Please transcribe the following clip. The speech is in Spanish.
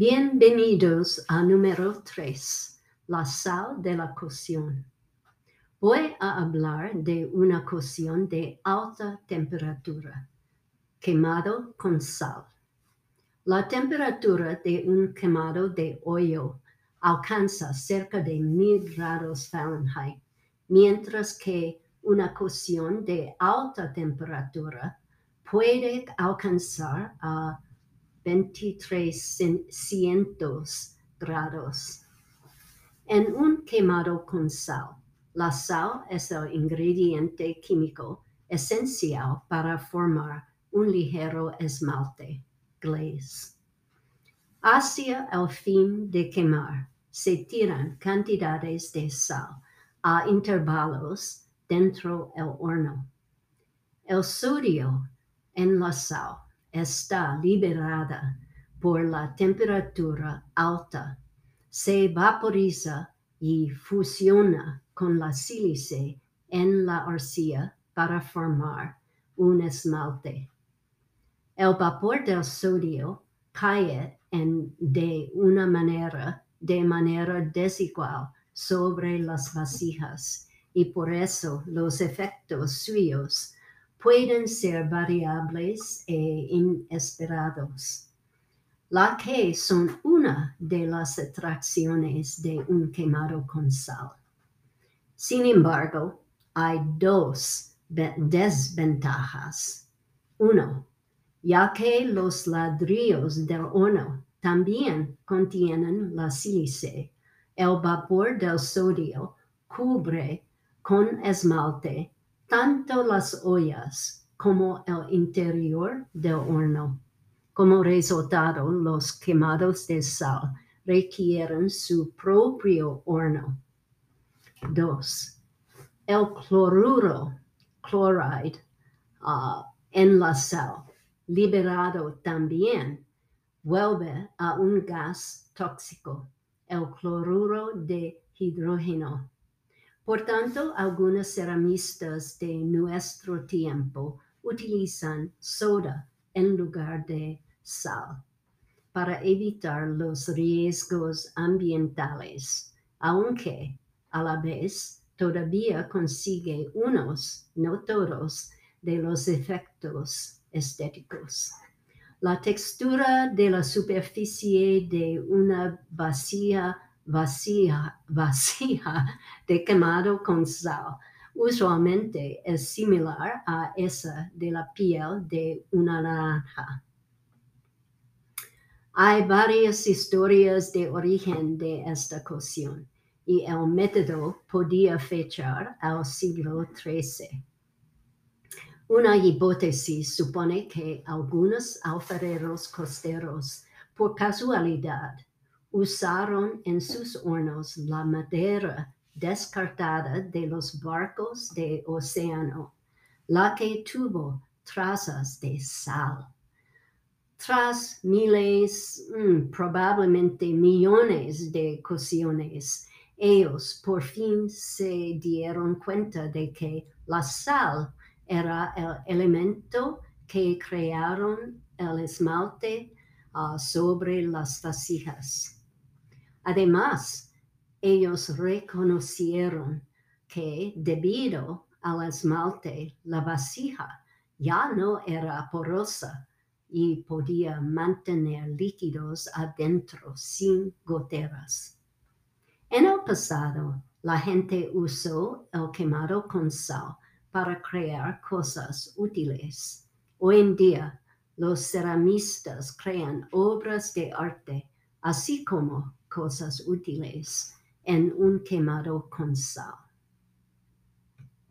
Bienvenidos a número 3, la sal de la cocción. Voy a hablar de una cocción de alta temperatura, quemado con sal. La temperatura de un quemado de hoyo alcanza cerca de 1000 grados Fahrenheit, mientras que una cocción de alta temperatura puede alcanzar a 2300 grados. En un quemado con sal, la sal es el ingrediente químico esencial para formar un ligero esmalte, glaze. Hacia el fin de quemar, se tiran cantidades de sal a intervalos dentro del horno. El sodio en la sal está liberada por la temperatura alta, se vaporiza y fusiona con la sílice en la arcilla para formar un esmalte. El vapor del sodio cae de manera desigual sobre las vasijas y por eso los efectos suyos pueden ser variables e inesperados, la que son una de las atracciones de un quemado con sal. Sin embargo, hay dos desventajas. 1. Ya que los ladrillos del horno también contienen la sílice, el vapor del sodio cubre con esmalte tanto las ollas como el interior del horno. Como resultado, los quemados de sal requieren su propio horno. 2. El cloruro en la sal, liberado también, vuelve a un gas tóxico, el cloruro de hidrógeno. Por tanto, algunos ceramistas de nuestro tiempo utilizan soda en lugar de sal para evitar los riesgos ambientales, aunque a la vez todavía consigue unos, no todos, de los efectos estéticos. La textura de la superficie de una vasija de quemado con sal usualmente es similar a esa de la piel de una naranja. Hay varias historias de origen de esta cocción y el método podía fechar al siglo XIII. Una hipótesis supone que algunos alfareros costeros, por casualidad, usaron en sus hornos la madera descartada de los barcos de océano, la que tuvo trazas de sal. Tras miles, probablemente millones de cocciones, ellos por fin se dieron cuenta de que la sal era el elemento que crearon el esmalte sobre las vasijas. Además, ellos reconocieron que debido al esmalte, la vasija ya no era porosa y podía mantener líquidos adentro sin goteras. En el pasado, la gente usó el quemado con sal para crear cosas útiles. Hoy en día, los ceramistas crean obras de arte, así como cosas útiles en un quemado con sal.